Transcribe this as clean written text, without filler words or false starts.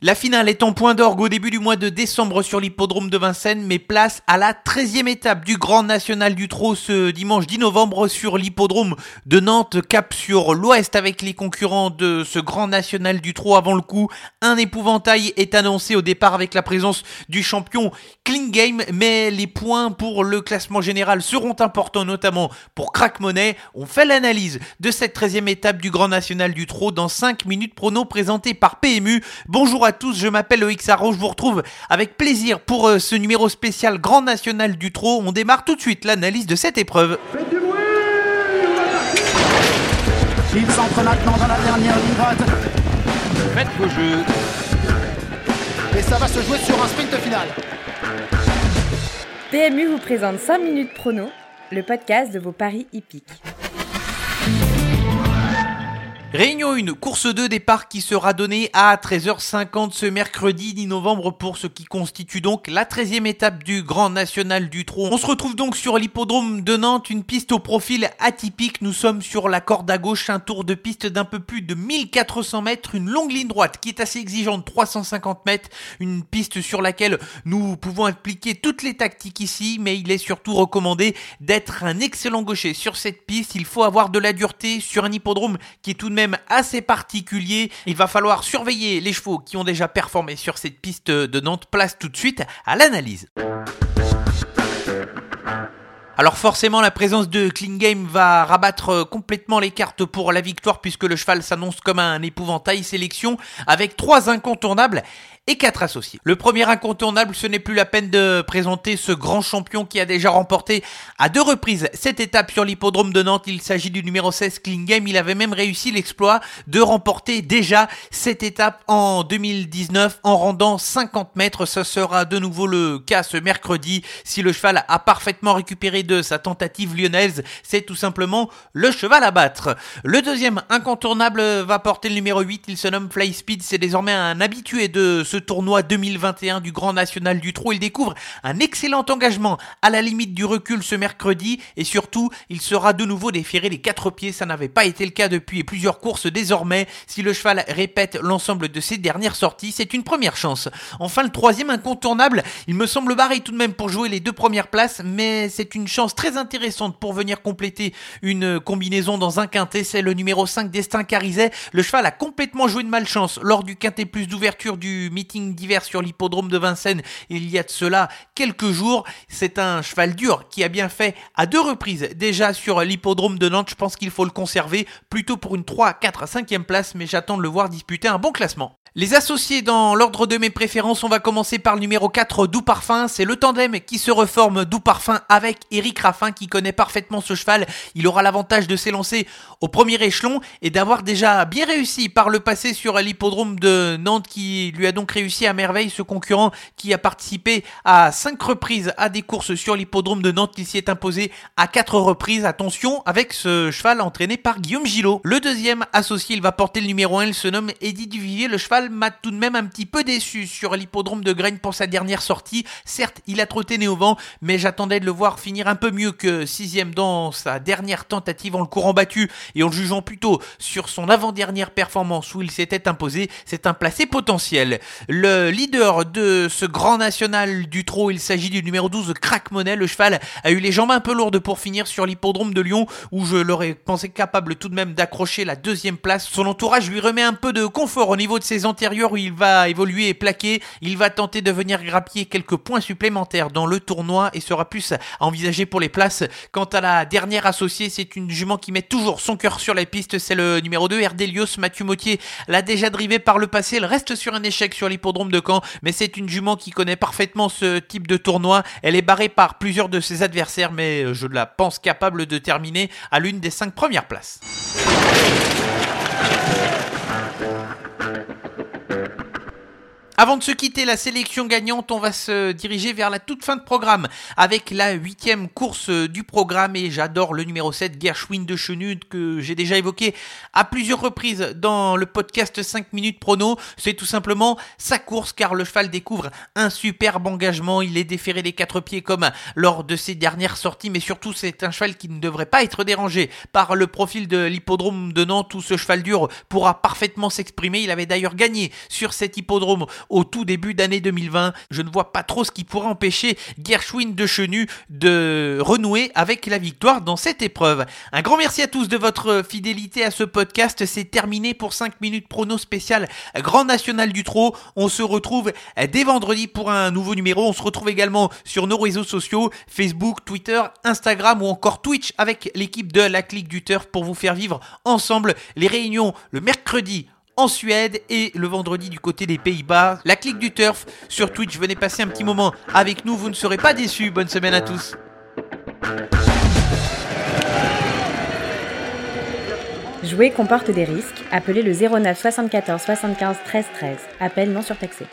La finale est en point d'orgue au début du mois de décembre sur l'hippodrome de Vincennes, mais place à la 13e étape du Grand National du Trot ce dimanche 10 novembre sur l'hippodrome de Nantes, cap sur l'Ouest avec les concurrents de ce Grand National du Trot avant le coup. Un épouvantail est annoncé au départ avec la présence du champion Clingame, mais les points pour le classement général seront importants, notamment pour Crack Monet. On fait l'analyse de cette 13e étape du Grand National du Trot dans 5 minutes prono présentées par PMU. Bonjour à tous, je m'appelle Loïc Saroche, je vous retrouve avec plaisir pour ce numéro spécial Grand National du Trot. On démarre tout de suite l'analyse de cette épreuve. Faites du bruit, on va. Il s'entre maintenant dans la dernière ligne droite. Faites le jeu. Et ça va se jouer sur un sprint final. PMU vous présente 5 minutes prono, le podcast de vos paris hippiques. Réunion 1, course 2, départ qui sera donné à 13h50 ce mercredi 10 novembre pour ce qui constitue donc la 13e étape du Grand National du Trot. On se retrouve donc sur l'hippodrome de Nantes, une piste au profil atypique. Nous sommes sur la corde à gauche, un tour de piste d'un peu plus de 1400 mètres, une longue ligne droite qui est assez exigeante, 350 mètres, une piste sur laquelle nous pouvons appliquer toutes les tactiques ici, mais il est surtout recommandé d'être un excellent gaucher sur cette piste. Il faut avoir de la dureté sur un hippodrome qui est tout de même assez particulier. Il va falloir surveiller les chevaux qui ont déjà performé sur cette piste de Nantes. Place tout de suite à l'analyse. Alors forcément, la présence de Clingame va rabattre complètement les cartes pour la victoire puisque le cheval s'annonce comme un épouvantail sélection avec 3 incontournables et 4 associés. Le premier incontournable, ce n'est plus la peine de présenter ce grand champion qui a déjà remporté à 2 reprises cette étape sur l'hippodrome de Nantes. Il s'agit du numéro 16, Clingame. Il avait même réussi l'exploit de remporter déjà cette étape en 2019 en rendant 50 mètres. Ça sera de nouveau le cas ce mercredi. Si le cheval a parfaitement récupéré de sa tentative lyonnaise, c'est tout simplement le cheval à battre. Le deuxième incontournable va porter le numéro 8. Il se nomme Fly Speed. C'est désormais un habitué de ce tournoi 2021 du Grand National du Trot. Il découvre un excellent engagement à la limite du recul ce mercredi et surtout, il sera de nouveau déféré les 4 pieds. Ça n'avait pas été le cas depuis plusieurs courses désormais. Si le cheval répète l'ensemble de ses dernières sorties, c'est une première chance. Enfin, le troisième incontournable, il me semble barré tout de même pour jouer les 2 premières places, mais c'est une chance très intéressante pour venir compléter une combinaison dans un quintet. C'est le numéro 5, Destin Carizet. Le cheval a complètement joué de malchance lors du quintet plus d'ouverture du meeting d'hiver sur l'hippodrome de Vincennes il y a de cela quelques jours. C'est un cheval dur qui a bien fait à 2 reprises déjà sur l'hippodrome de Nantes. Je pense qu'il faut le conserver plutôt pour une 3, 4, 5e place, mais j'attends de le voir disputer un bon classement. Les associés dans l'ordre de mes préférences, on va commencer par le numéro 4, Doux Parfum. C'est le tandem qui se reforme, Doux Parfum avec Eric Raffin qui connaît parfaitement ce cheval. Il aura l'avantage de s'élancer au premier échelon et d'avoir déjà bien réussi par le passé sur l'hippodrome de Nantes qui lui a donc réussi à merveille ce concurrent qui a participé à 5 reprises à des courses sur l'hippodrome de Nantes. Il s'y est imposé à 4 reprises. Attention avec ce cheval entraîné par Guillaume Gillot. Le deuxième associé, il va porter le numéro 1, il se nomme Eddy Duvivier. Le cheval m'a tout de même un petit peu déçu sur l'hippodrome de Graines pour sa dernière sortie. Certes, il a trotté né au vent, mais j'attendais de le voir finir un peu mieux que 6ème dans sa dernière tentative en le courant battu et en le jugeant plutôt sur son avant-dernière performance où il s'était imposé. C'est un placé potentiel. Le leader de ce Grand National du Trot, il s'agit du numéro 12, Crack Monet. Le cheval a eu les jambes un peu lourdes pour finir sur l'hippodrome de Lyon où je l'aurais pensé capable tout de même d'accrocher la 2e place. Son entourage lui remet un peu de confort au niveau de ses antérieurs où il va évoluer et plaquer. Il va tenter de venir grappiller quelques points supplémentaires dans le tournoi et sera plus à envisager pour les places. Quant à la dernière associée, c'est une jument qui met toujours son cœur sur la piste. C'est le numéro 2, Erdélios. Mathieu Mautier l'a déjà drivé par le passé. Elle reste sur un échec sur l'hippodrome de Caen, mais c'est une jument qui connaît parfaitement ce type de tournoi. Elle est barrée par plusieurs de ses adversaires, mais je la pense capable de terminer à l'une des 5 premières places. Avant de se quitter, la sélection gagnante, on va se diriger vers la toute fin de programme avec la 8e course du programme et j'adore le numéro 7, Gershwin de Chenu, que j'ai déjà évoqué à plusieurs reprises dans le podcast 5 minutes prono. C'est tout simplement sa course car le cheval découvre un superbe engagement. Il est déféré des 4 pieds comme lors de ses dernières sorties, mais surtout c'est un cheval qui ne devrait pas être dérangé par le profil de l'hippodrome de Nantes où ce cheval dur pourra parfaitement s'exprimer. Il avait d'ailleurs gagné sur cet hippodrome au tout début d'année 2020. Je ne vois pas trop ce qui pourrait empêcher Gershwin de Chenu de renouer avec la victoire dans cette épreuve. Un grand merci à tous de votre fidélité à ce podcast. C'est terminé pour 5 minutes prono spécial Grand National du Trot. On se retrouve dès vendredi pour un nouveau numéro. On se retrouve également sur nos réseaux sociaux, Facebook, Twitter, Instagram ou encore Twitch avec l'équipe de La Clique du Turf pour vous faire vivre ensemble les réunions le mercredi en Suède et le vendredi du côté des Pays-Bas. La Clique du Turf sur Twitch, venez passer un petit moment avec nous, vous ne serez pas déçus. Bonne semaine à tous. Jouer comporte des risques. Appelez le 09 74 75 13 13. Appel non surtaxé.